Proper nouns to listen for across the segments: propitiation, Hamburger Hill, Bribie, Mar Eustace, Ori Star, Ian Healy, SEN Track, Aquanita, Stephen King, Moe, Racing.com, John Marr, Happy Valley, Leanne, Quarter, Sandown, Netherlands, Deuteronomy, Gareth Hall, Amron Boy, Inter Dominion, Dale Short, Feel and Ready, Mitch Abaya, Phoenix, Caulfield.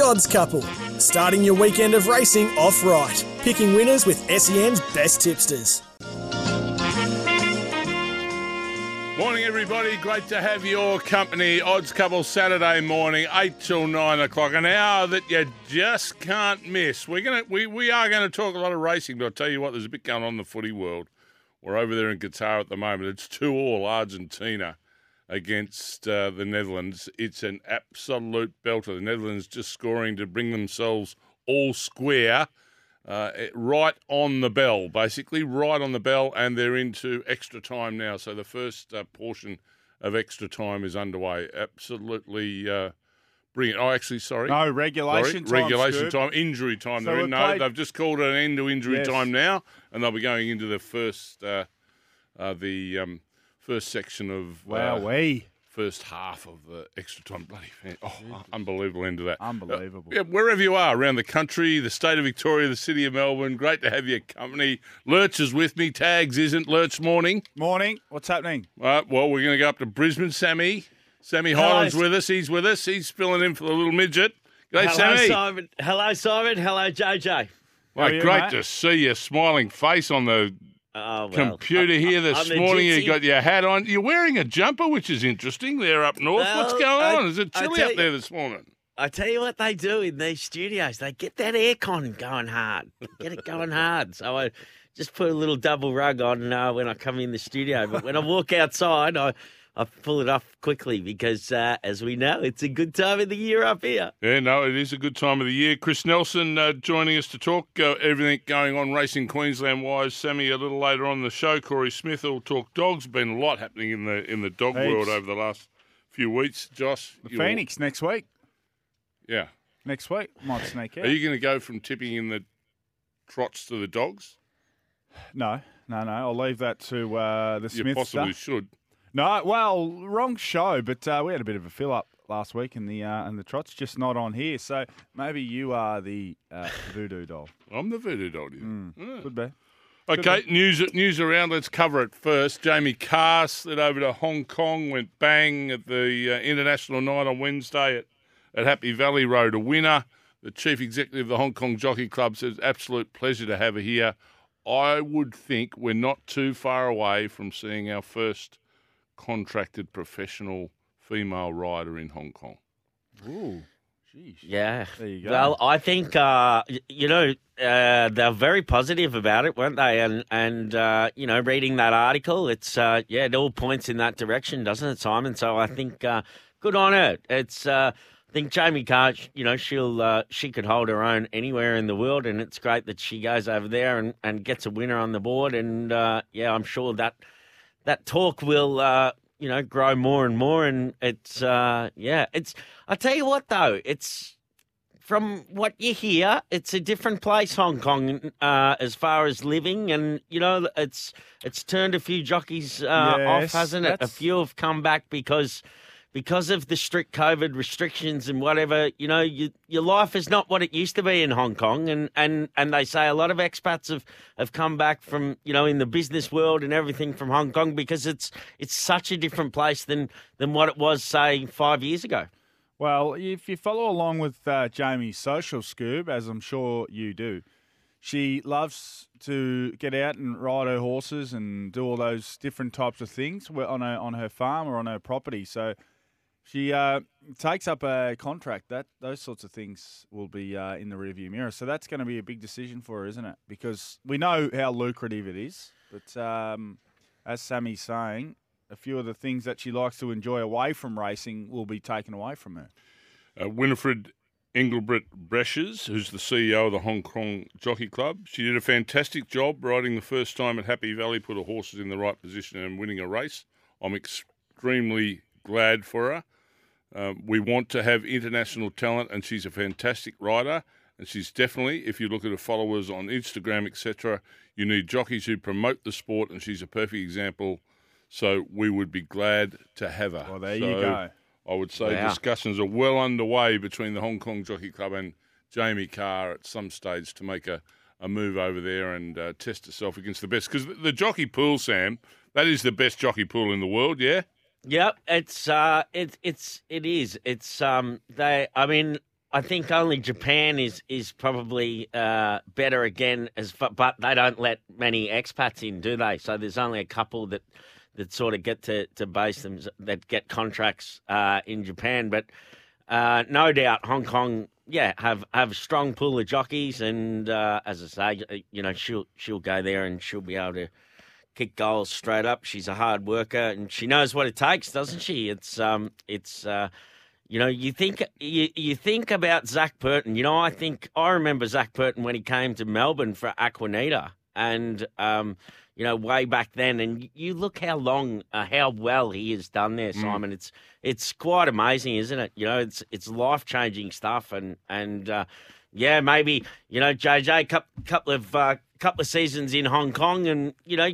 The Odds Couple, starting your weekend of racing off right, picking winners with SEN's best tipsters. Morning, everybody. Great to have your company. Odds Couple Saturday morning, 8 till 9 o'clock, an hour that you just can't miss. We are going to talk a lot of racing, but I'll tell you what, there's a bit going on in the footy world. We're over there in Qatar at the moment. It's 2-2 Argentina against the Netherlands. It's an absolute belter. The Netherlands just scoring to bring themselves all square. Right on the bell, basically, right on the bell, and they're into extra time now. So the first portion of extra time is underway. Absolutely brilliant. Regulation time. Injury time. So they've just called an end to injury time now, and they'll be going into the first section of first half of the extra time. Bloody fan. Oh, unbelievable end of that. Unbelievable. Yeah, wherever you are, around the country, the state of Victoria, the city of Melbourne, great to have your company. Lurch is with me. Tags isn't. Lurch, morning. Morning. What's happening? Well, we're going to go up to Brisbane. Sammy Highland's with us. He's with us. He's filling in for the little midget. G'day, Sammy. Hello, Simon. Hello, JJ. Mate, great to see your smiling face on the... Oh, well, computer here this morning. You got your hat on. You're wearing a jumper, which is interesting. They're up north. Well, what's going on? Is it chilly up there this morning? I tell you what they do in these studios. They get that aircon going hard. Get it going hard. So I just put a little double rug on when I come in the studio. But when I walk outside, I pull it off quickly because, as we know, it's a good time of the year up here. Yeah, no, it is a good time of the year. Chris Nelson joining us to talk everything going on racing Queensland-wise. Sammy, a little later on the show, Corey Smith will talk dogs. Been a lot happening in the dog world over the last few weeks. Josh? The Phoenix next week. Yeah. Next week. Might sneak out. Are you going to go from tipping in the trots to the dogs? No. I'll leave that to the Smith stuff. You possibly should. No, well, wrong show, but we had a bit of a fill-up last week in the trots, just not on here. So maybe you are the voodoo doll. I'm the voodoo doll, you. Yeah. Could be. Okay, news around. Let's cover it first. Jamie Carr slid over to Hong Kong, went bang at the international night on Wednesday at Happy Valley, rode a winner. The chief executive of the Hong Kong Jockey Club says, absolute pleasure to have her here. I would think we're not too far away from seeing our first contracted professional female rider in Hong Kong. Ooh, jeez. Yeah. There you go. Well, I think, they're very positive about it, weren't they? And you know, reading that article, it's, it all points in that direction, doesn't it, Simon? So I think good on her. It's, I think Jamie Carr, you know, she could hold her own anywhere in the world, and it's great that she goes over there and gets a winner on the board. And, I'm sure that talk will, grow more and more. And it's, I tell you what, though, it's from what you hear, it's a different place, Hong Kong, as far as living. And, you know, it's turned a few jockeys off, hasn't it? A few have come back because of the strict COVID restrictions and whatever. You know, your life is not what it used to be in Hong Kong. And they say a lot of expats have come back from, you know, in the business world and everything from Hong Kong because it's such a different place than what it was, say, 5 years ago. Well, if you follow along with Jamie's social, Scoob, as I'm sure you do, she loves to get out and ride her horses and do all those different types of things on her farm or on her property. So... she takes up a contract. That those sorts of things will be in the rearview mirror. So that's going to be a big decision for her, isn't it? Because we know how lucrative it is. But as Sammy's saying, a few of the things that she likes to enjoy away from racing will be taken away from her. Winifred Engelbert-Breshers, who's the CEO of the Hong Kong Jockey Club, she did a fantastic job riding the first time at Happy Valley, put her horses in the right position and winning a race. I'm extremely glad for her. We want to have international talent, and she's a fantastic rider, and she's definitely, if you look at her followers on Instagram, etc., you need jockeys who promote the sport, and she's a perfect example, so we would be glad to have her. Well, you go. I would say discussions are well underway between the Hong Kong Jockey Club and Jamie Carr at some stage to make a move over there and test herself against the best. Because the jockey pool, Sam, that is the best jockey pool in the world, yeah? Yep, it is. It's they. I mean, I think only Japan is probably better again, but they don't let many expats in, do they? So there's only a couple that sort of get to base them, that get contracts in Japan. But no doubt Hong Kong, yeah, have a strong pool of jockeys. And as I say, you know, she'll go there and she'll be able to kick goals straight up. She's a hard worker and she knows what it takes, doesn't she? You know, you think about Zach Purton. You know, I remember Zach Purton when he came to Melbourne for Aquanita, and you know, way back then. And you look how well he has done there, Simon. It's quite amazing, isn't it? You know, it's life changing stuff. And yeah, maybe, you know, JJ, couple of seasons in Hong Kong, and you know,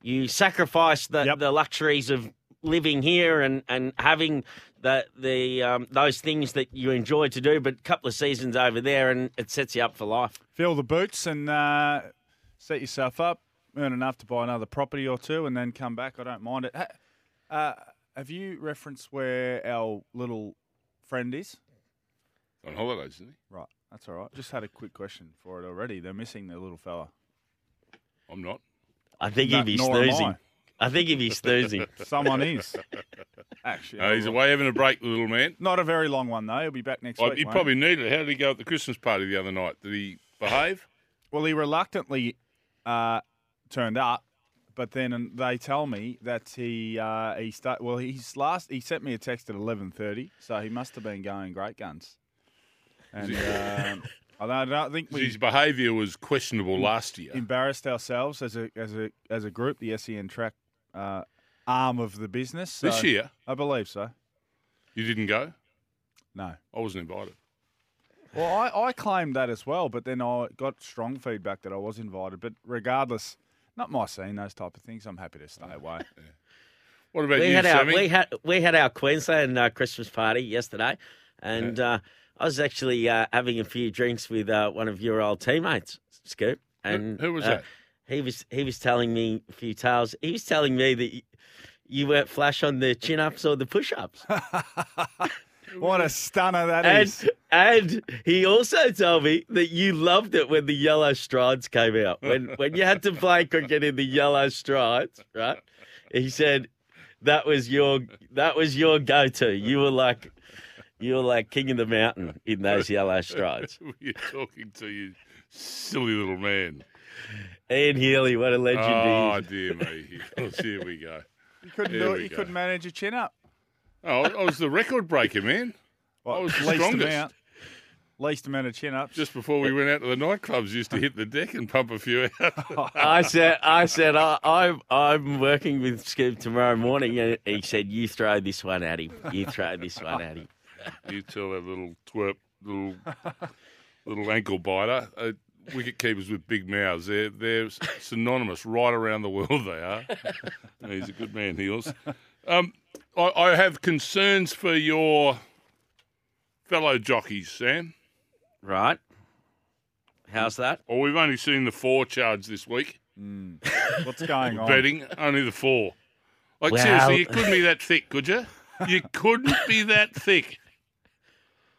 you sacrifice the luxuries of living here and having the those things that you enjoy to do, but a couple of seasons over there and it sets you up for life. Fill the boots and set yourself up, earn enough to buy another property or two and then come back. I don't mind it. Have you referenced where our little friend is? On holidays, isn't he? Right, that's all right. Just had a quick question for it already. They're missing the little fella. I'm not. I think he'd be snoozing. I think if he's snoozing. Someone is. Actually. No, he's away having a break, the little man. Not a very long one, though. He'll be back next week. He probably needed it. How did he go at the Christmas party the other night? Did he behave? Well, he reluctantly turned up, but then they tell me that he sent me a text at 11:30, so he must have been going great guns. And I think his behaviour was questionable last year. Embarrassed ourselves as a group, the SEN Track arm of the business. So this year? I believe so. You didn't go? No. I wasn't invited. Well, I claimed that as well, but then I got strong feedback that I was invited. But regardless, not my scene, those type of things. I'm happy to stay away. Yeah. What about you, Sammy? We had our Queensland Christmas party yesterday, and I was actually having a few drinks with one of your old teammates, Scoop. And who was that? He was telling me a few tales. He was telling me that you weren't flash on the chin-ups or the push-ups. What a stunner that is. And he also told me that you loved it when the yellow strides came out. When you had to play cricket in the yellow strides, right? He said that was your go-to. You were like king of the mountain in those yellow strides. You're talking to you silly little man. Ian Healy, what a legend he is. Oh, dear me. Here we go. You couldn't do it. You couldn't manage a chin-up. Oh, I was the record breaker, man. Well, I was the strongest. Least amount of chin-ups. Just before we went out to the nightclubs, used to hit the deck and pump a few out. I'm working with Scoop tomorrow morning, and he said, you throw this one at him. You tell that little twerp, little ankle biter. Wicket keepers with big mouths. They're synonymous right around the world, they are. He's a good man, Heels. I have concerns for your fellow jockeys, Sam. Right. How's that? Well, we've only seen the 4 charge this week. What's going on? Betting, only the 4. Like, wow. Seriously, you couldn't be that thick, could you? You couldn't be that thick.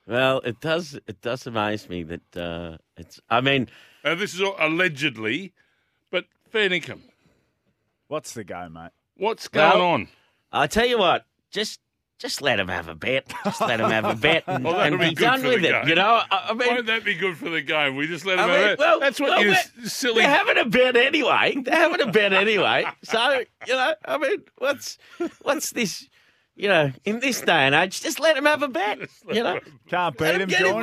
Well, it does amaze me that it's. I mean, this is all allegedly, but fair income. What's the go, mate? What's going on? I tell you what, just let him have a bet. Just let him have a bet and be done with it. Game. You know, I mean, won't that be good for the game? We just let him have a bet. Well, that's what you silly. They're having a bet anyway. So you know, I mean, what's this? You know, in this day and age, just let him have a bet. You know, can't beat him. Join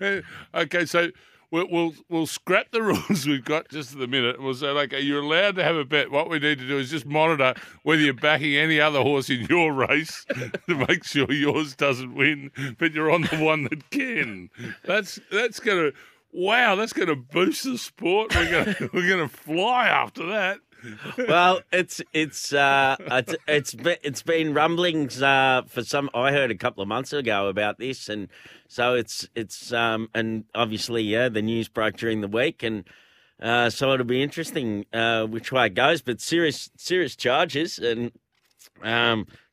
him. Okay, so we'll scrap the rules we've got just at the minute. We'll say, okay, you're allowed to have a bet. What we need to do is just monitor whether you're backing any other horse in your race to make sure yours doesn't win, but you're on the one that can. That's gonna boost the sport. We're gonna fly after that. Well, it's been rumblings for some. I heard a couple of months ago about this, and so and obviously the news broke during the week, and so it'll be interesting which way it goes. But serious charges, and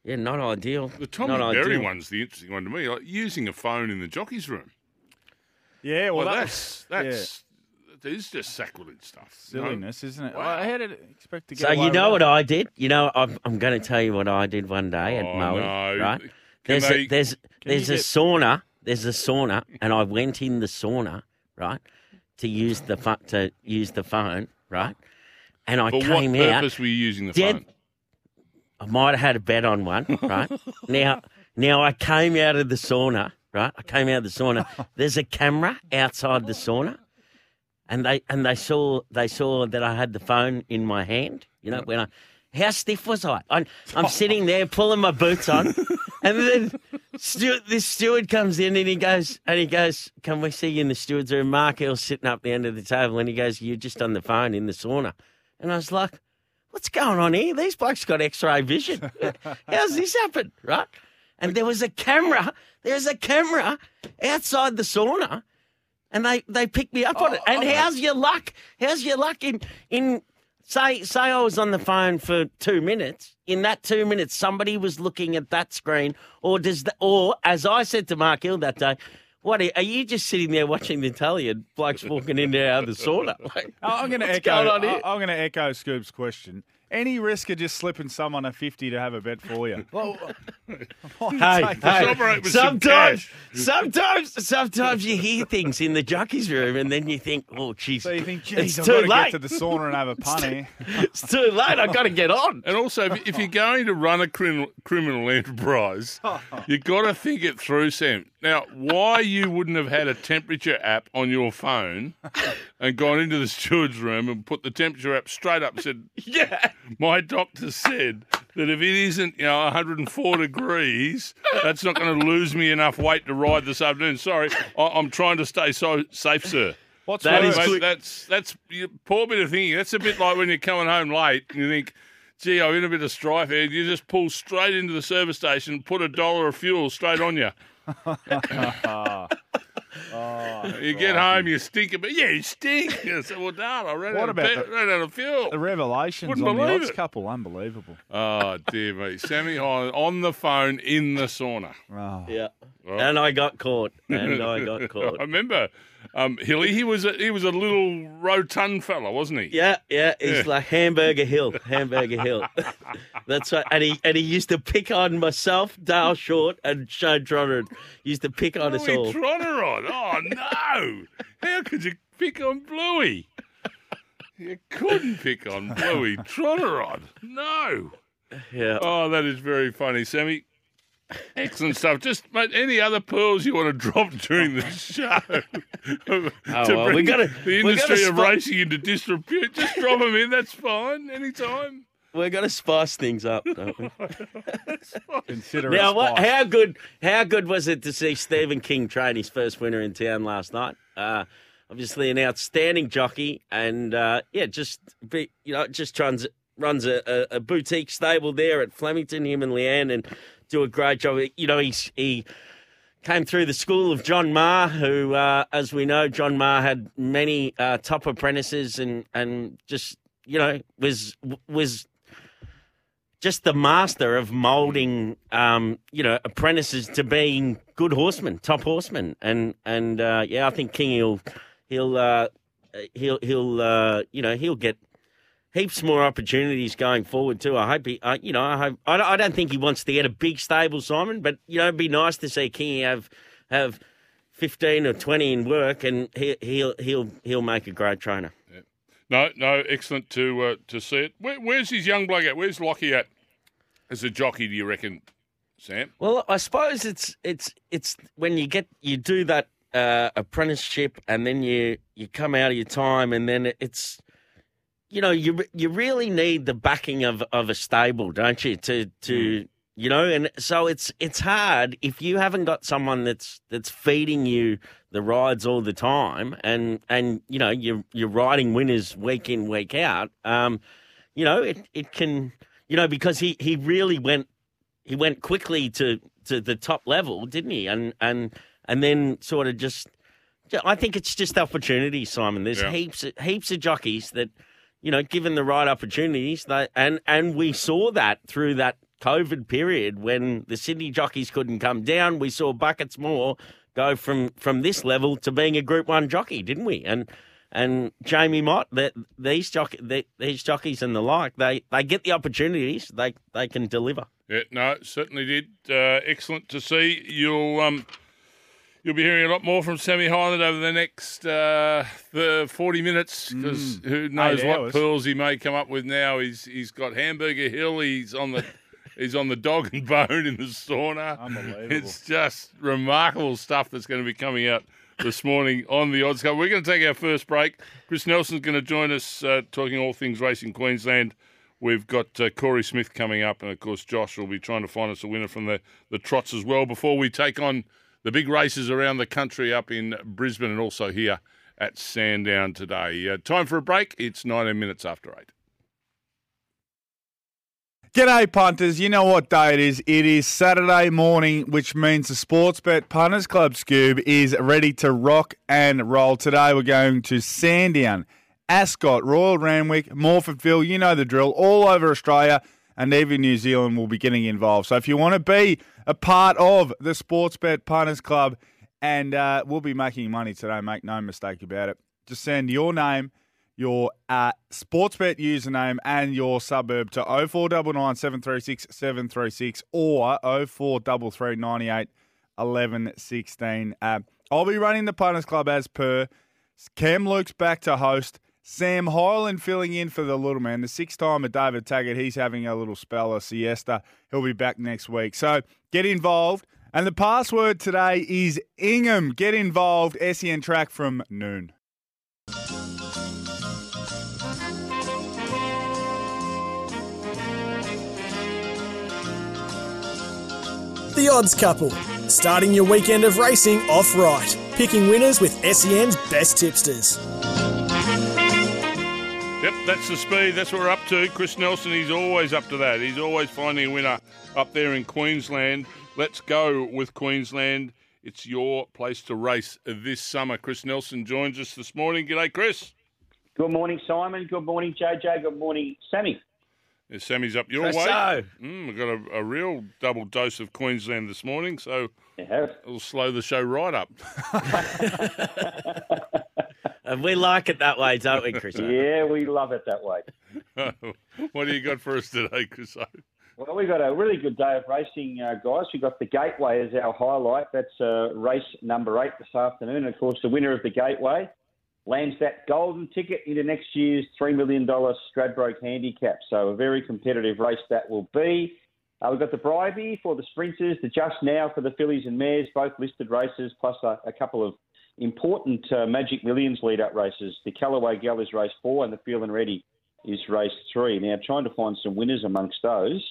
Yeah, not ideal. The Tom McGarry one's the interesting one to me. Like using a phone in the jockey's room. Yeah, well, that's just sacrilege stuff. Silliness, isn't it? Wow. How did it expect to get away with what I did? You know, I'm going to tell you what I did one day at Moe. No. Right? There's a sauna, and I went in the sauna, right, to use the phone, right, and I came out. For what purpose were you using the phone? I might have had a bet on one, right? now I came out of the sauna, right? There's a camera outside the sauna, and they saw that I had the phone in my hand. You know, how stiff was I? I'm sitting there pulling my boots on. And then this steward comes in and he goes, "Can we see you in the steward's room?" Mark Hill's sitting up the end of the table and he goes, "You're just on the phone in the sauna." And I was like, what's going on here? These blokes got X-ray vision. How's this happen, right? And there was a camera. There's a camera outside the sauna and they picked me up on it. And how's your luck? How's your luck in Say I was on the phone for 2 minutes. In that 2 minutes, somebody was looking at that screen, or as I said to Mark Hill that day, what are you just sitting there watching the telly and blokes walking in there out of the sauna? Like, I'm going to echo Scoob's question. Any risk of just slipping someone a 50 to have a bet for you? Well, sometimes you hear things in the jockey's room and then you think, oh, geez, so you think, it's too late. I've got to get to the sauna and have a punny. It's too late. I've got to get on. And also, if you're going to run a criminal enterprise, you've got to think it through, Sam. Now, why you wouldn't have had a temperature app on your phone and gone into the steward's room and put the temperature app straight up and said, yeah. My doctor said that if it isn't, 104 degrees, that's not going to lose me enough weight to ride this afternoon. Sorry, I'm trying to stay so safe, sir. What's that? That's a poor bit of thinking. That's a bit like when you're coming home late and you think, gee, I'm in a bit of strife here. You just pull straight into the service station, put $1 of fuel straight on you. You get home, you stink a bit. Yeah, you stink. I said, well, darn, I ran out of fuel. The revelations on the odds couple, unbelievable. Oh, dear me. Sammy on the phone in the sauna. Oh. Yeah. Right. And I got caught. I remember Hilly, he was a little rotund fella, wasn't he? Yeah. He's like Hamburger Hill. That's right. And he used to pick on myself, Dale Short, and Shane Trotter. He used to pick on us all. Trotter on? Oh, no. How could you pick on Bluey? You couldn't pick on Bluey. Trotter on? No. Yeah. Oh, that is very funny, Sammy. Excellent stuff. Just, mate, any other pearls you want to drop during the show bring the industry of racing into disrepute? Just drop them in. That's fine. Anytime. We're going to spice things up, don't we? How good was it to see Stephen King train his first winner in town last night? Obviously, an outstanding jockey, and runs a boutique stable there at Flemington. Him and Leanne and do a great job. You know, he came through the school of John Marr, who, as we know, John Marr had many top apprentices and just, you know, was just the master of moulding, apprentices to being good horsemen, top horsemen. And I think King he'll get heaps more opportunities going forward too. I hope he, I don't think he wants to get a big stable, Simon, but, you know, it'd be nice to see Kingy have 15 or 20 in work, and he'll make a great trainer. Yeah. No, excellent to see it. Where's his young bloke at? Where's Lockie at as a jockey, do you reckon, Sam? Well, I suppose it's when you do that apprenticeship, and then you come out of your time, and then it's. You know, you really need the backing of a stable, don't you? And so it's hard if you haven't got someone that's feeding you the rides all the time, and you're riding winners week in, week out. Because he really went quickly to the top level, didn't he? And then sort of just, I think it's just opportunity, Simon. There's heaps of jockeys that, given the right opportunities, and we saw that through that COVID period when the Sydney jockeys couldn't come down. We saw buckets more go from this level to being a Group 1 jockey, didn't we? And Jamie Mott, these jockeys and the like, they get the opportunities, they can deliver. Yeah, no, certainly did. Excellent to see. You'll be hearing a lot more from Sammy Hyland over the next the 40 minutes because who knows what pearls he may come up with now. He's got Hamburger Hill. He's on the he's on the dog and bone in the sauna. Unbelievable! It's just remarkable stuff that's going to be coming out this morning on the Odds Club. We're going to take our first break. Chris Nelson's going to join us talking all things Racing Queensland. We've got Corey Smith coming up, and of course Josh will be trying to find us a winner from the trots as well before we take on the big races around the country up in Brisbane and also here at Sandown today. Time for a break. It's 19 minutes after 8. G'day, punters. You know what day it is. It is Saturday morning, which means the Sportsbet Punters Club, Scoob, is ready to rock and roll. Today we're going to Sandown, Ascot, Royal Randwick, Morphettville, you know the drill, all over Australia and even New Zealand will be getting involved. So if you want to be a part of the Sportsbet Punters Club, and we'll be making money today, make no mistake about it. Just send your name, your Sportsbet username, and your suburb to 0499 736 736 or 0433 98 1116. I'll be running the Punters Club as per. Cam Luke's back to host. Sam Hyland filling in for the little man, the six-timer David Taggart. He's having a little spell, a siesta. He'll be back next week. So get involved. And the password today is Ingham. Get involved. SEN Track from noon. The Odds Couple. Starting your weekend of racing off right. Picking winners with SEN's best tipsters. Yep, that's the speed. That's what we're up to. Chris Nelson, he's always up to that. He's always finding a winner up there in Queensland. Let's go with Queensland. It's your place to race this summer. Chris Nelson joins us this morning. G'day, Chris. Good morning, Simon. Good morning, JJ. Good morning, Sammy. Yeah, Sammy's up your way. We've got a real double dose of Queensland this morning, so it'll slow the show right up. And we like it that way, don't we, Chris? Yeah, we love it that way. What do you got for us today, Chris? Well, we've got a really good day of racing, guys. We've got the Gateway as our highlight. That's race number 8 this afternoon. And, of course, the winner of the Gateway lands that golden ticket into next year's $3 million Stradbroke Handicap. So a very competitive race that will be. We've got the Bribie for the sprinters, the Just Now for the fillies and mares, both listed races, plus a couple of important Magic Millions lead-up races. The Callaway Gal is race 4 and the Feel and Ready is race 3. Now, trying to find some winners amongst those.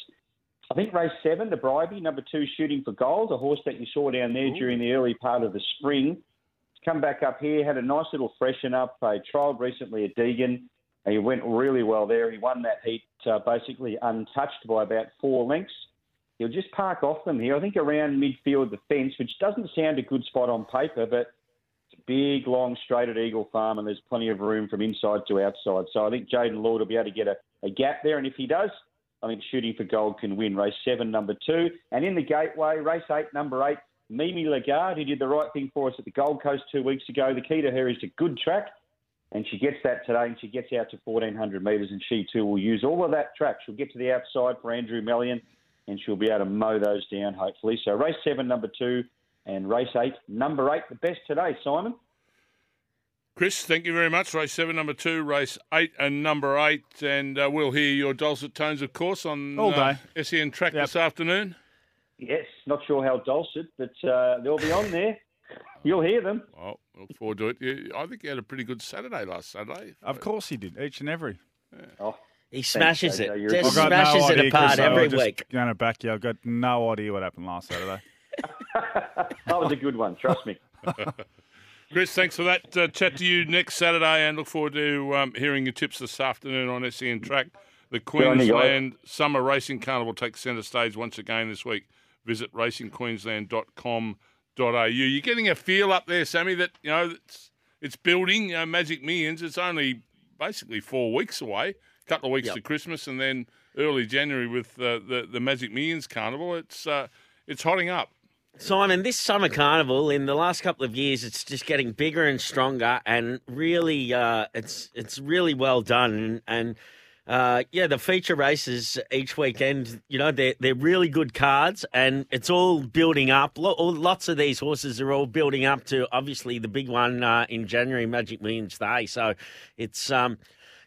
I think race 7, the Bribie, number 2, Shooting for Gold, a horse that you saw down there during the early part of the spring. Come back up here, had a nice little freshen up. He trialled recently at Deegan. He went really well there. He won that heat basically untouched by about 4 lengths. He'll just park off them here, I think around midfield the fence, which doesn't sound a good spot on paper, but big, long, straight at Eagle Farm, and there's plenty of room from inside to outside. So I think Jaden Lord will be able to get a gap there, and if he does, I think Shooting for Gold can win. Race 7, number 2. And in the Gateway, race 8, number 8, Mimi Lagarde, who did the right thing for us at the Gold Coast 2 weeks ago. The key to her is a good track, and she gets that today, and she gets out to 1,400 metres, and she too will use all of that track. She'll get to the outside for Andrew Mellion, and she'll be able to mow those down, hopefully. So race 7, number 2, and race 8, number 8, the best today, Simon. Chris, thank you very much. Race 7, number 2, race 8 and number 8. And we'll hear your dulcet tones, of course, on SEN Track this afternoon. Yes, not sure how dulcet, but they'll be on there. You'll hear them. Well, look forward to it. I think you had a pretty good Saturday last Saturday. Of course he did, each and every. Yeah. Oh, he smashes it. Just smashes it apart every week. Going to back you. I've got no idea what happened last Saturday. That was a good one, trust me. Chris, thanks for that. Chat to you next Saturday and look forward to hearing your tips this afternoon on SEN Track. The Queensland Summer Racing Carnival takes centre stage once again this week. Visit racingqueensland.com.au. You're getting a feel up there, Sammy, that it's building. Magic Millions, it's only basically 4 weeks away, a couple of weeks to Christmas, and then early January with the Magic Millions Carnival. It's hotting up. Simon, this summer carnival, in the last couple of years, it's just getting bigger and stronger, and really, it's really well done. And the feature races each weekend, you know, they're really good cards, and it's all building up. Lots of these horses are all building up to obviously the big one in January, Magic Millions Day. So it's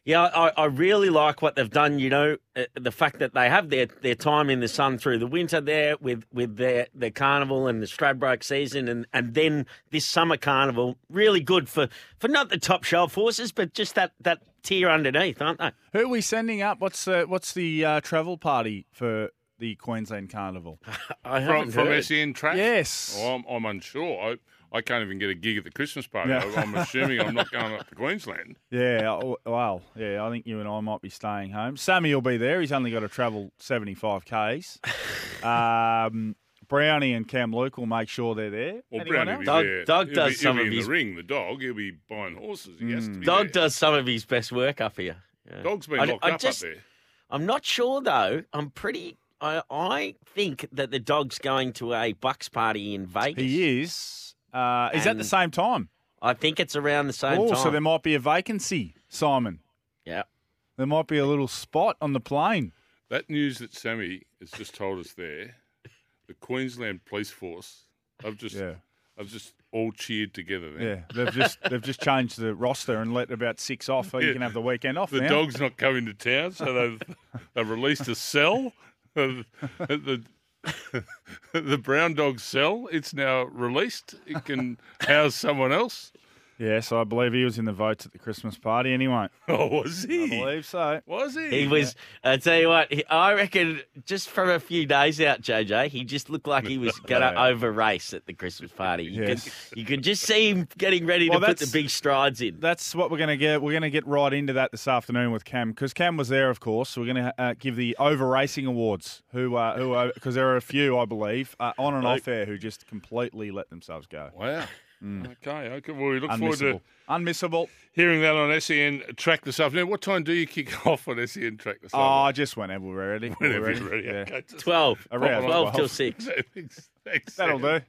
I really like what they've done. You know, the fact that they have their time in the sun through the winter there with their carnival and the Stradbroke season, and then this summer carnival, really good for not the top shelf horses, but just that tier underneath, aren't they? Who are we sending up? What's the travel party for the Queensland Carnival? I haven't from SEN Track? Yes. Oh, I'm unsure. I can't even get a gig at the Christmas party. No. I'm assuming I'm not going up to Queensland. Yeah, well, yeah, I think you and I might be staying home. Sammy will be there. He's only got to travel 75 Ks. Brownie and Cam Luke will make sure they're there. Well, Brownie will be there. Doug does some of his... He'll be in the ring, the dog. He'll be buying horses. He has to be Doug there. Does some of his best work up here. Yeah. Dog's been locked up there. I'm not sure, though. I think that the dog's going to a Bucks party in Vegas. He is. Is that the same time? I think it's around the same time. So there might be a vacancy, Simon. Yeah. There might be a little spot on the plane. That news that Sammy has just told us there, the Queensland Police Force, I've just all cheered together there. Yeah, they've just changed the roster and let about six off, so you can have the weekend off now. The dog's not coming to town, so they've released a cell. The brown dog cell, it's now released. It can house someone else. Yes, I believe he was in the votes at the Christmas party anyway. Oh, was he? I believe so. Was he? He was. I tell you what, I reckon just from a few days out, JJ, he just looked like he was going to over race at the Christmas party. You could just see him getting ready to put the big strides in. That's what we're going to get. We're going to get right into that this afternoon with Cam, because Cam was there, of course. So we're going to give the over racing awards, who because there are a few, I believe, on and off air, who just completely let themselves go. Wow. Mm. Okay. Well, we look forward to hearing that on SEN Track this afternoon. What time do you kick off on SEN Track this afternoon? Oh, just whenever we're ready. Whenever you're ready. Yeah. Okay, 12. Around 12 till 6. Thanks, that'll do.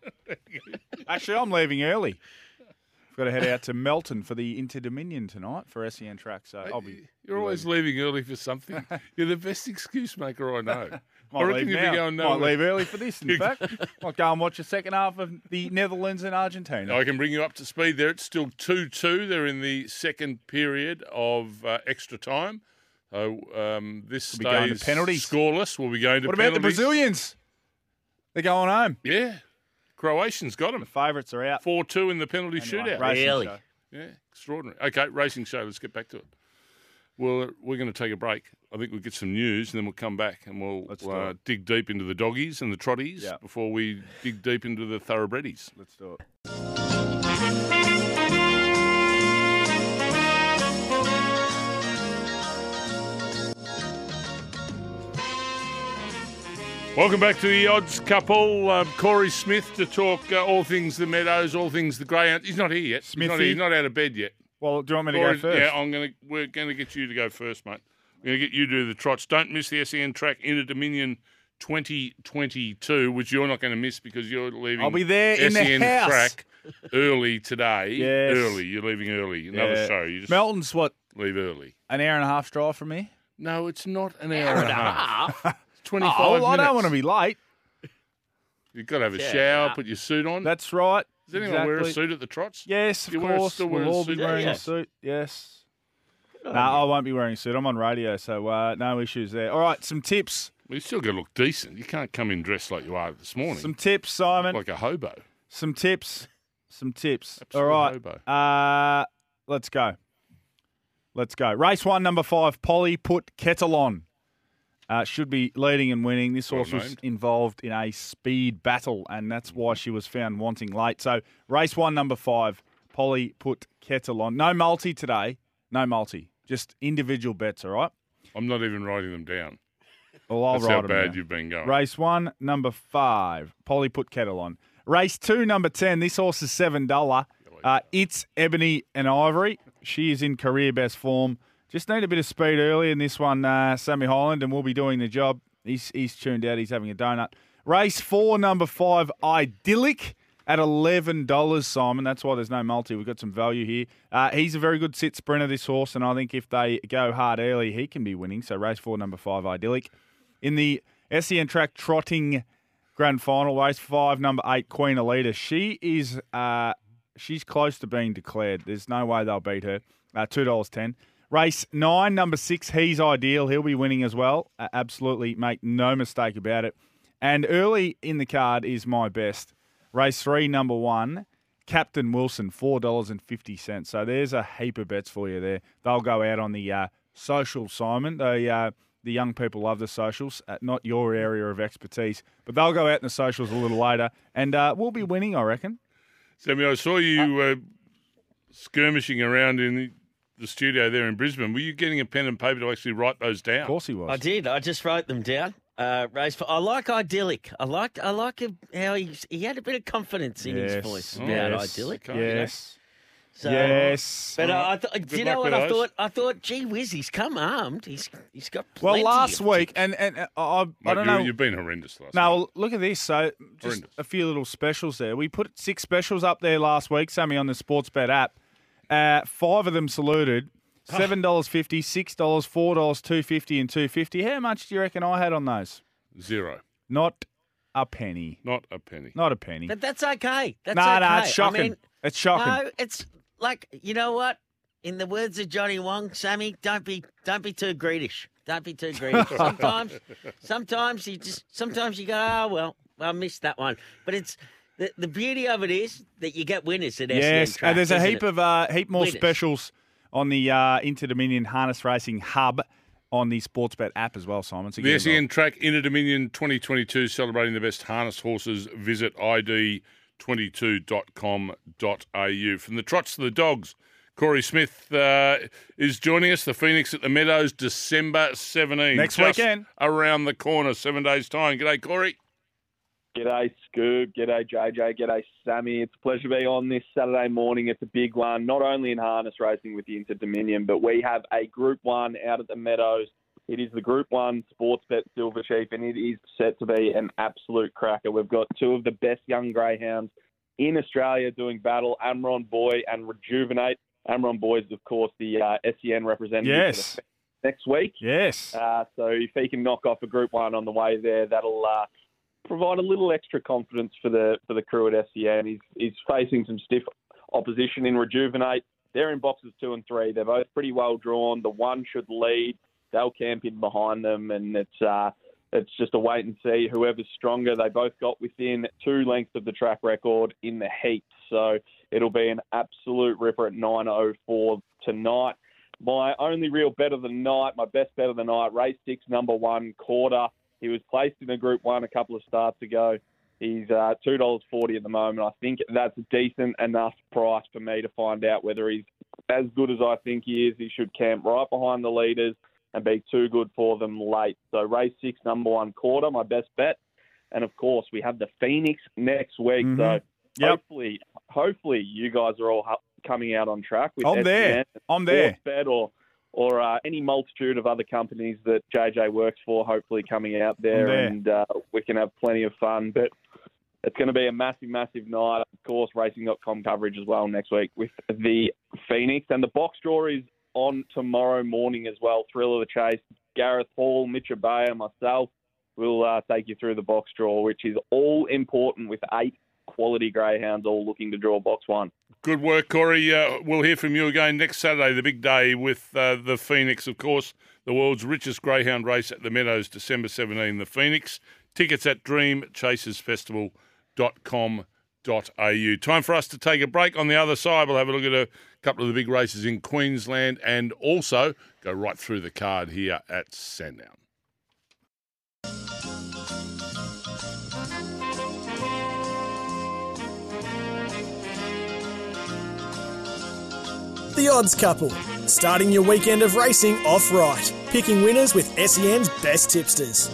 Actually, I'm leaving early. I've got to head out to Melton for the Inter Dominion tonight for SEN Track. So I'll be. You're always leaving early for something. You're the best excuse maker I know. I reckon you'll be going nowhere. Might leave early for this, in fact. Might go and watch the second half of the Netherlands and Argentina. I can bring you up to speed there. It's still 2-2. They're in the second period of extra time. So this stays scoreless. We'll be going to penalties. What about the Brazilians? They're going home. Yeah. Croatians got them. The favourites are out. 4-2 in the penalty shootout. Really? Show. Yeah, extraordinary. Okay, racing show. Let's get back to it. Well, we're going to take a break. I think we'll get some news and then we'll come back and we'll dig deep into the doggies and the trotties before we dig deep into the thoroughbredies. Let's do it. Welcome back to the Odds Couple. Corey Smith to talk all things the Meadows, all things the Greyhound. He's not here yet. Smithy. He's not out of bed yet. Well, do you want me to go first? Yeah, we're going to get you to go first, mate. We're going to get you to do the trots. Don't miss the SEN Track Inter Dominion 2022, which you're not going to miss because you're leaving. I'll be there in SEN the house. Track early today. Yes. Early. You're leaving early. Another show. You just Melton's what? Leave early. An hour and a half drive from me? No, it's not an hour and a half. It's 25 minutes. I don't want to be late. You've got to have a shower, put your suit on. That's right. Does anyone wear a suit at the trots? Yes, of course. We'll all be wearing a suit. Yes. No, I won't be wearing a suit. I'm on radio, so no issues there. All right, some tips. Well, you still got to look decent. You can't come in dressed like you are this morning. Some tips, Simon. Like a hobo. Some tips. Absolute all right. Hobo. Let's go. Race 1, number 5, Polly Put Kettle On. Should be leading and winning. This horse was involved in a speed battle, and that's why she was found wanting late. So race 1, number 5, Polly Put Kettle On. No multi today. No multi. Just individual bets, all right? I'm not even writing them down. Well, I'll write them down. That's how bad you've been going. Race 1, number 5, Polly Put Kettle On. Race 2, number 10, this horse is $7. It's Ebony and Ivory. She is in career best form. Just need a bit of speed early in this one, Sammy Hyland, and we'll be doing the job. He's tuned out. He's having a donut. Race 4, number 5, Idyllic at $11, Simon. That's why there's no multi. We've got some value here. He's a very good sit sprinter, this horse, and I think if they go hard early, he can be winning. So race 4, number 5, Idyllic. In the SEN Track Trotting Grand Final, race 5, number 8, Queen Alita. She is she's close to being declared. There's no way they'll beat her. $2.10. Race 9, number 6, He's Ideal. He'll be winning as well. Absolutely, make no mistake about it. And early in the card is My Best. Race 3, number 1, Captain Wilson, $4.50. So there's a heap of bets for you there. They'll go out on the social, Simon. The young people love the socials, not your area of expertise. But they'll go out in the socials a little later. And we'll be winning, I reckon. Sammy, I saw you skirmishing around in the studio there in Brisbane. Were you getting a pen and paper to actually write those down? Of course he was. I did. I just wrote them down. I like Idyllic. I like how he had a bit of confidence in his voice about Idyllic. Yes. You know? But you know what I thought? I thought, gee whiz, he's come armed. He's got plenty. Well, last week, and I don't know. You've been horrendous last week. Now, look at this. So just a few little specials there. We put 6 specials up there last week, Sammy, on the Sportsbet app. 5 of them saluted. $7.50, $6, $4, $2.50 and $2.50. How much do you reckon I had on those? $0. Not a penny. Not a penny. But that's okay. No, it's shocking. I mean, it's shocking. No, it's like, you know what? In the words of Johnny Wong, Sammy, don't be too greedish. Sometimes you go, I missed that one. But it's the beauty of it is that you get winners at SEN Track. Yes, and there's a heap more winners. Specials on the Inter Dominion Harness Racing Hub on the Sportsbet app as well, Simon. So the SEN Track Inter Dominion 2022, celebrating the best harness horses. Visit id22.com.au. From the trots to the dogs, Corey Smith is joining us. The Phoenix at the Meadows, December 17th. Next weekend. Around the corner, 7 days' time. G'day, Corey. G'day, Scoob. G'day, JJ. G'day, Sammy. It's a pleasure to be on this Saturday morning. It's a big one, not only in harness racing with the Inter Dominion, but we have a Group 1 out at the Meadows. It is the Group 1 Sportsbet Silver Sheep, and it is set to be an absolute cracker. We've got 2 of the best young greyhounds in Australia doing battle, Amron Boy and Rejuvenate. Amron Boy is, of course, the SEN representative. Yes. Next week. Yes. So if he can knock off a Group 1 on the way there, that'll... provide a little extra confidence for the crew at SEN. He's facing some stiff opposition in Rejuvenate. They're in boxes 2 and 3. They're both pretty well drawn. The one should lead. They'll camp in behind them, and it's just a wait and see. Whoever's stronger, they both got within 2 lengths of the track record in the heat. So it'll be an absolute ripper at 9.04 tonight. My only real bet of the night, my best bet of the night, race 6, number 1, Quarter. He was placed in a Group 1 a couple of starts ago. He's $2.40 at the moment. I think that's a decent enough price for me to find out whether he's as good as I think he is. He should camp right behind the leaders and be too good for them late. So race 6, number 1, Quarter, my best bet. And, of course, we have the Phoenix next week. Mm-hmm. So hopefully you guys are all coming out on track. With I'm there. Or any multitude of other companies that JJ works for, hopefully coming out there. And we can have plenty of fun. But it's going to be a massive, massive night. Of course, racing.com coverage as well next week with the Phoenix. And the box draw is on tomorrow morning as well. Thrill of the Chase, Gareth Hall, Mitch Abaya, myself will take you through the box draw, which is all important with 8 quality greyhounds all looking to draw box 1. Good work, Corey. We'll hear from you again next Saturday, the big day with the Phoenix, of course, the world's richest greyhound race at the Meadows, December 17, the Phoenix. Tickets at dreamchasersfestival.com.au. Time for us to take a break. On the other side, we'll have a look at a couple of the big races in Queensland and also go right through the card here at Sandown. The Odds Couple, starting your weekend of racing off right, picking winners with SEN's best tipsters.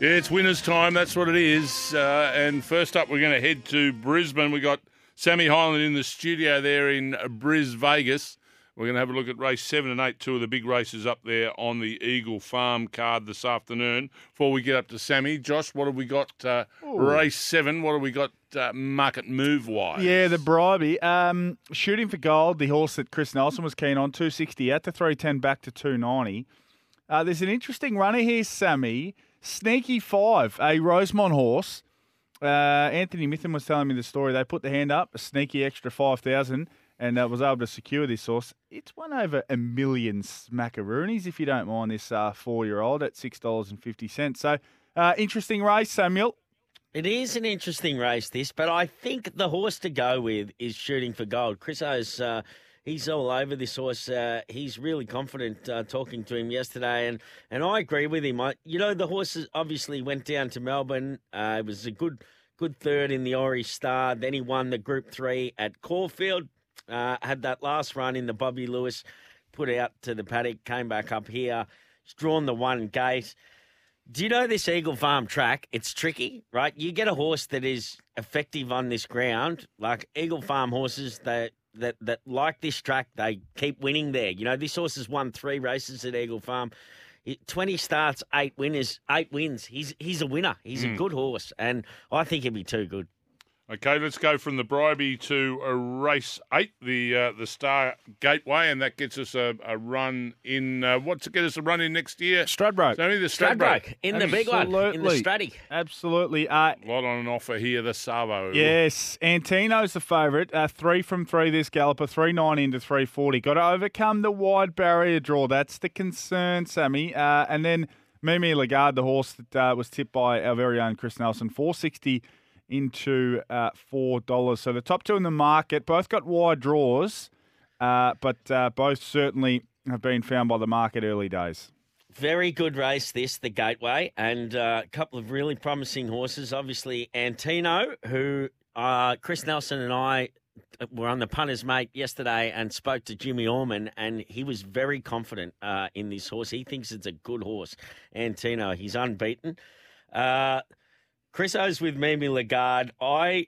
Yeah, it's winners' time. That's what it is. And first up, we're going to head to Brisbane. We got Sammy Hyland in the studio there in Bris Vegas. We're going to have a look at race 7 and 8, two of the big races up there on the Eagle Farm card this afternoon. Before we get up to Sammy, Josh, what have we got? Race 7, what have we got market move-wise? Yeah, the Bribie. Shooting for Gold, the horse that Chris Nelson was keen on, 260 out to 310 back to 290. There's an interesting runner here, Sammy. Sneaky 5, a Rosemont horse. Anthony Mitham was telling me the story. They put the hand up, a sneaky extra 5,000, and was able to secure this horse. It's won over a million smackaroonies, if you don't mind, this four-year-old at $6.50. So, interesting race, Samuel. It is an interesting race, this, but I think the horse to go with is Shooting for Gold. Chris O's, he's all over this horse. He's really confident talking to him yesterday, and I agree with him. The horse obviously went down to Melbourne. It was a good third in the Ori Star. Then he won the Group 3 at Caulfield. Had that last run in the Bobby Lewis, put out to the paddock, came back up here. He's drawn the one gate. Do you know this Eagle Farm track? It's tricky, right? You get a horse that is effective on this ground, like Eagle Farm horses that like this track, they keep winning there. You know, this horse has won 3 races at Eagle Farm. 20 starts, 8 wins. He's a winner. He's a good horse, and I think he'll be too good. Okay, let's go from the Bribie to race 8, the Star Gateway, and that gets us a run in. What's it get us a run in next year? Stradbroke. It's only the Stradbroke. In the big one, in the Straddy. Absolutely. A lot on an offer here, the Savo. Yes, Antino's the favourite. 3 from 3 this galloper, 3.90 into 3.40. Got to overcome the wide barrier draw. That's the concern, Sammy. And then Mimi Lagarde, the horse that was tipped by our very own Chris Nelson, 4.60 into $4. So the top two in the market, both got wide draws, but both certainly have been found by the market early days. Very good race this, the Gateway, and a couple of really promising horses. Obviously, Antino, who Chris Nelson and I were on the Punters Mate yesterday and spoke to Jimmy Orman, and he was very confident in this horse. He thinks it's a good horse, Antino. He's unbeaten. Chris O's with Mimi Lagarde. I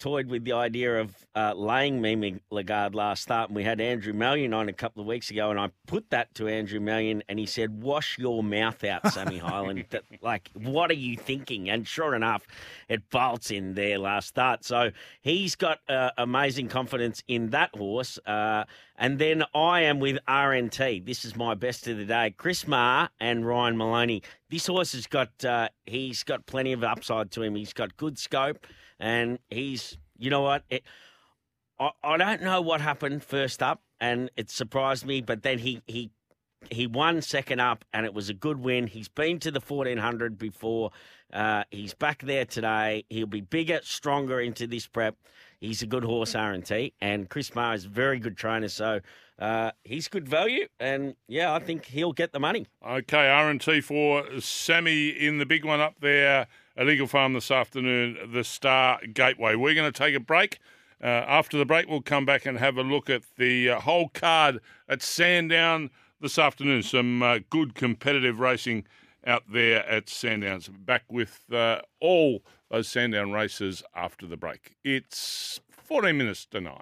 toyed with the idea of laying Mimi Lagarde last start, and we had Andrew Mallion on a couple of weeks ago, and I put that to Andrew Mallion, and he said, wash your mouth out, Sammy Hyland. Like, what are you thinking? And sure enough, it bolts in there last start. So he's got amazing confidence in that horse. And then I am with RNT. This is my best of the day. Chris Marr and Ryan Maloney. This horse has got he's got plenty of upside to him. He's got good scope, and he's, you know what? I don't know what happened first up, and it surprised me, but then he won second up, and it was a good win. He's been to the 1400 before. He's back there today. He'll be bigger, stronger into this prep. He's a good horse, RNT, and Chris Marr is a very good trainer, so he's good value, and, yeah, I think he'll get the money. Okay, RNT for Sammy in the big one up there at Eagle Farm this afternoon, the Star Gateway. We're going to take a break. After the break, we'll come back and have a look at the whole card at Sandown this afternoon. Some good competitive racing out there at Sandown. So back with all those Sandown races after the break. It's 14 minutes to 9.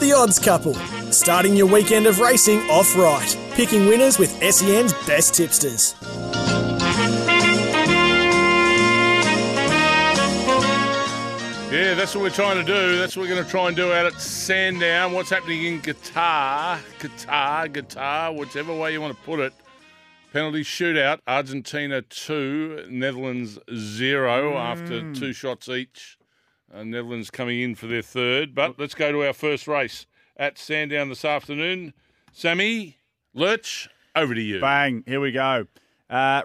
The Odds Couple. Starting your weekend of racing off right. Picking winners with SEN's best tipsters. Yeah, that's what we're trying to do. That's what we're going to try and do out at Sandown. What's happening in Qatar, whichever way you want to put it. Penalty shootout, Argentina 2, Netherlands 0 after 2 shots each. Netherlands coming in for their third. But let's go to our first race at Sandown this afternoon. Sammy, Lurch, over to you. Bang, here we go.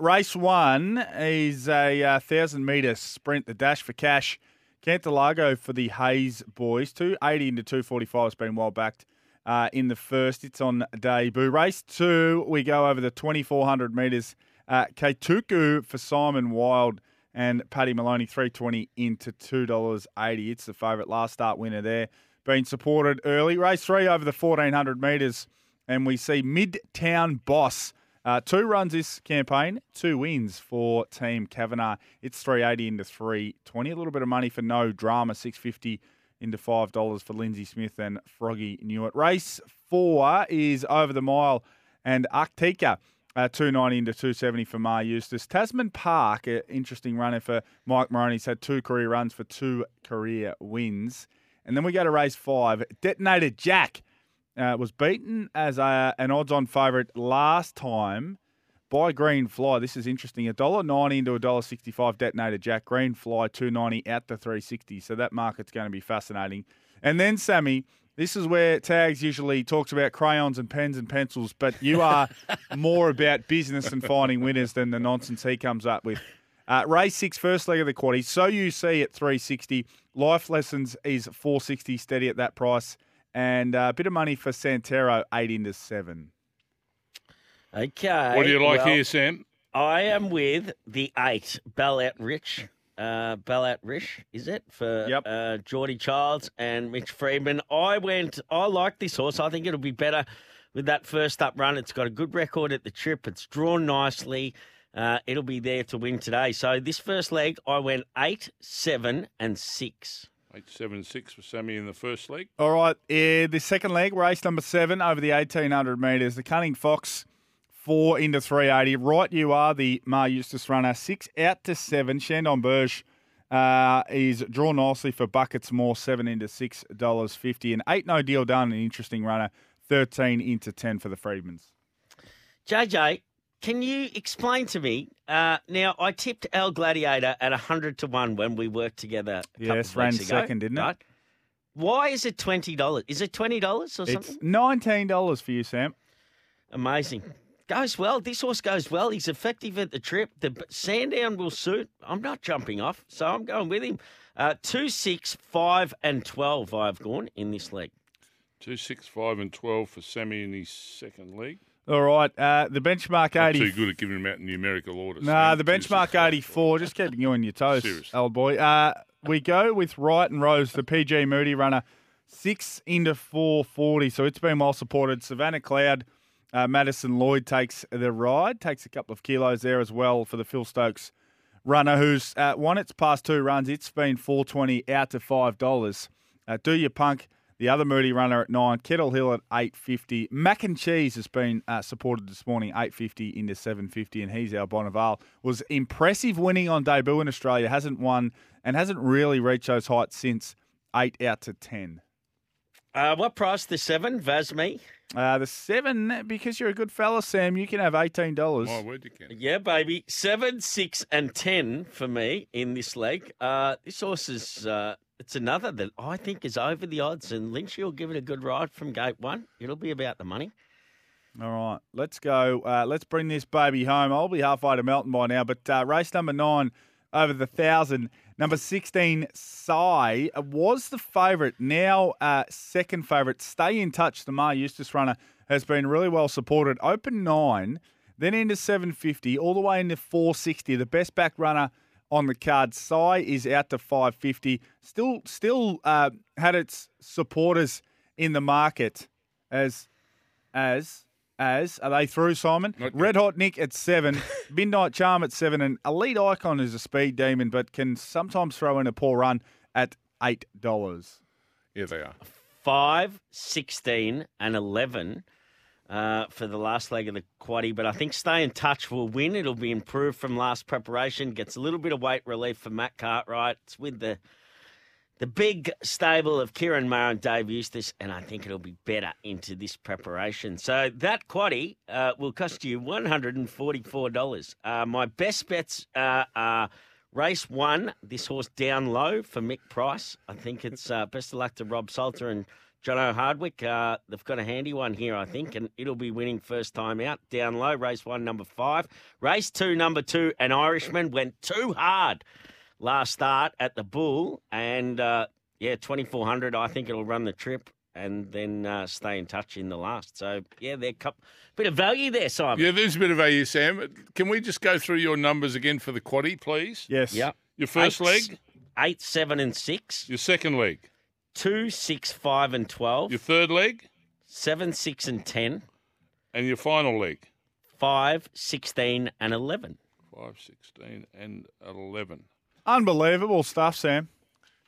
Race 1 is a 1,000-metre sprint, the dash for cash. Cantalago for the Hayes boys. 280 into 245 has been well backed in the first. It's on debut. Race 2, we go over the 2,400 metres. Ketuku for Simon Wild and Paddy Maloney, 320 into $2.80. It's the favourite last start winner there. been supported early. Race three over the 1,400 metres, and we see Midtown Boss. 2 runs this campaign, 2 wins for Team Kavanagh. It's 380 into 320. A little bit of money for No Drama, 650 into $5 for Lindsay Smith and Froggy Newitt. Race 4 is Over the Mile and Arctica, 290 into 270 for Mar Eustace. Tasman Park, an interesting runner for Mike Moroney. He's had 2 career runs for 2 career wins. And then we go to race 5. Detonator Jack. Was beaten as an odds-on favourite last time by Green Fly. This is interesting. $1.90 into $1.65 Detonator Jack. Green Fly, $2.90 out to $3.60. So that market's going to be fascinating. And then, Sammy, this is where Tags usually talks about crayons and pens and pencils, but you are more about business and finding winners than the nonsense he comes up with. Race 6, first leg of the quaddy. So You See at $3.60. Life Lessons is $4.60, steady at that price. And a bit of money for Santero, 8 into 7. Okay. What do you like here, Sam? I am with the 8, Ballet Rich. Ballet Rich, is it? For Geordie Childs and Mitch Freeman. I like this horse. I think it'll be better with that first up run. It's got a good record at the trip. It's drawn nicely. It'll be there to win today. So this first leg, I went 8, 7 and 6. 8, 7, 6 for Sammy in the first leg. All right. Yeah, the second leg, race number 7 over the 1,800 metres. The Cunning Fox, 4 into 380. Right You Are, the Mar Eustace runner, 6 out to 7. Shandon Burge is drawn nicely for Buckets More, 7 into $6.50. And 8 No Deal Done, an interesting runner, 13 into 10 for the Freedmans. JJ, can you explain to me, now I tipped El Gladiator at 100 to 1 when we worked together a couple of weeks ago. Yes, ran second, didn't it? Right? Why is it $20? Is it $20 or something? It's $19 for you, Sam. Amazing. Goes well. This horse goes well. He's effective at the trip. The Sandown will suit. I'm not jumping off, so I'm going with him. 2, 6, 5 and 12 I've gone in this leg. 2, 6, 5 and 12 for Sammy in his second leg. All right, the benchmark 80. Not too good at giving them out in numerical order. No, the benchmark 84. Just keeping you on your toes, seriously, old boy. We go with Right and Rose, the PG Moody runner, 6 into 440. So it's been well supported. Savannah Cloud, Madison Lloyd takes the ride, takes a couple of kilos there as well for the Phil Stokes runner, who's won its past 2 runs. It's been $4.20 out to $5. Do Your Punk. The other Moody runner at 9, Kettle Hill at 8.50. Mac and Cheese has been supported this morning, 8.50 into 7.50, and He's Our Bonneval was impressive winning on debut in Australia, hasn't won, and hasn't really reached those heights since 8 out to 10. What price, the 7, Vasmi? The 7, because you're a good fella, Sam, you can have $18. My word, you can. Yeah, baby. 7, 6, and 10 for me in this leg. This horse is... it's another that I think is over the odds, and Lynchy will give it a good ride from gate 1. It'll be about the money. All right, let's go. Let's bring this baby home. I'll be halfway to Melton by now, but race number 9 over the 1,000. Number 16, Sai, was the favourite, now second favourite. Stay In Touch, the Mar Eustace runner, has been really well supported. Open 9, then into 750, all the way into 460. The best back runner on the card, Sai, is out to 550. Still had its supporters in the market. As are they through, Simon? Red Hot Nick at 7, Midnight Charm at 7, and Elite Icon is a speed demon, but can sometimes throw in a poor run at $8. Here they are. 5, 16, and 11. For the last leg of the quaddie, but I think Stay In Touch will win. It'll be improved from last preparation. Gets a little bit of weight relief for Matt Cartwright. It's with the big stable of Kieran Maher and Dave Eustace, and I think it'll be better into this preparation. So that quaddie will cost you $144. My best bets are race 1, this horse Down Low for Mick Price. I think it's best of luck to Rob Salter and John O'Hardwick, they've got a handy one here, I think, and it'll be winning first time out. Down Low, race 1, number 5. Race 2, number 2, an Irishman went too hard last start at the Bull. And, 2,400, I think it'll run the trip and then Stay In Touch in the last. So, they're a bit of value there, Simon. Yeah, there's a bit of value, Sam. Can we just go through your numbers again for the quaddie, please? Yes. Yep. Your first leg? 8, 7, and 6. Your second leg? 2, 6, 5, and 12. Your third leg? 7, 6, and 10. And your final leg? 5, 16, and 11. 5, 16, and 11. Unbelievable stuff, Sam.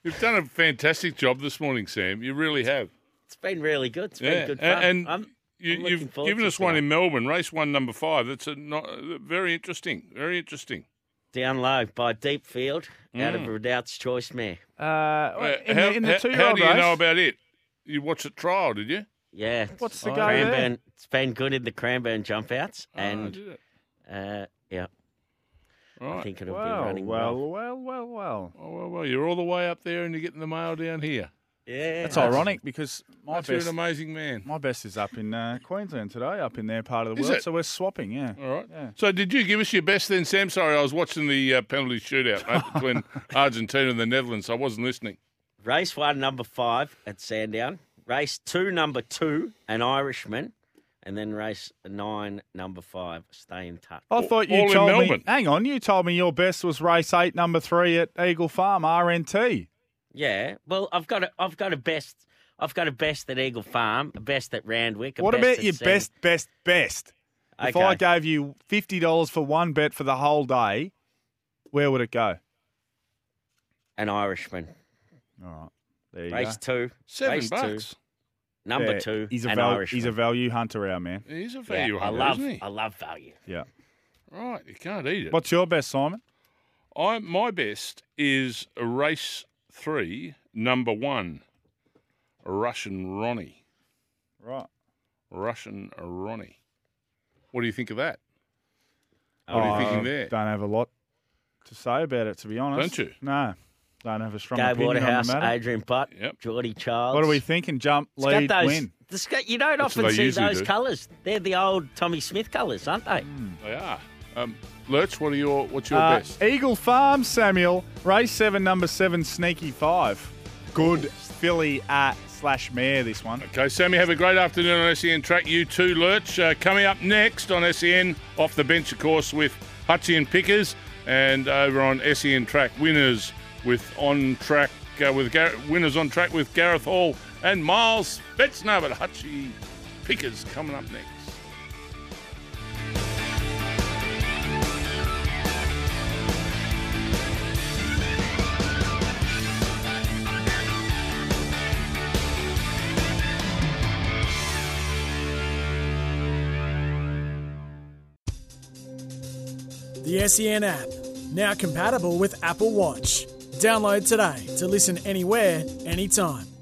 You've done a fantastic job this morning, Sam. You really have. It's been really good. It's been good fun. And you've given us one in Melbourne, race 1, number 5. That's very interesting. Very interesting. Down Low by Deep Field out of Redoubt's Choice Mare. In the 2-year-old race. How do you know about it? You watched the trial, did you? Yeah. What's the go there? It's been good in the Cranbourne jump outs. And, yeah. Right. I think it'll be running well. You're all the way up there and you're getting the mail down here. Yeah. That's ironic because my best... You're an amazing man. My best is up in Queensland today, up in their part of the world. So we're swapping, yeah. All right. Yeah. So did you give us your best then, Sam? Sorry, I was watching the penalty shootout between Argentina and the Netherlands. So I wasn't listening. Race 1, number 5 at Sandown. Race 2, number 2, an Irishman. And then race 9, number 5, Stay in Touch. I thought you told me. Hang on, you told me your best was race 8, number 3 at Eagle Farm, RNT. Yeah, well, I've got a best. I've got a best at Eagle Farm, a best at Randwick. What about your best? Okay. If I gave you $50 for one bet for the whole day, where would it go? An Irishman. All right, there you go. Race 2, $7. Number 2, he's an Irishman. He's a value hunter, our man. He's a value hunter, isn't he? I love value. Yeah. Right, you can't eat it. What's your best, Simon? My best is race 3, number 1, Russian Ronnie. Right. Russian Ronnie. What do you think of that? What are you thinking there? Don't have a lot to say about it, to be honest. Don't you? No. Don't have a strong opinion on the matter. Adrian Butt, Geordie Charles. What are we thinking? Jump, lead, win. You don't often see those colours. They're the old Tommy Smith colours, aren't they? Mm. They are. Lurch, what's your best? Eagle Farm, Samuel. Race 7, number 7, Sneaky 5. Good filly / mare, this one. Okay, Sammy, have a great afternoon on SEN Track. You too, Lurch. Coming up next on SEN, off the bench, of course, with Hutchie and Pickers. And over on SEN Track, winners... winners on track with Gareth Hall and Miles Fetzner, but Hutchie Pickers coming up next. The SEN app now compatible with Apple Watch. Download today to listen anywhere, anytime.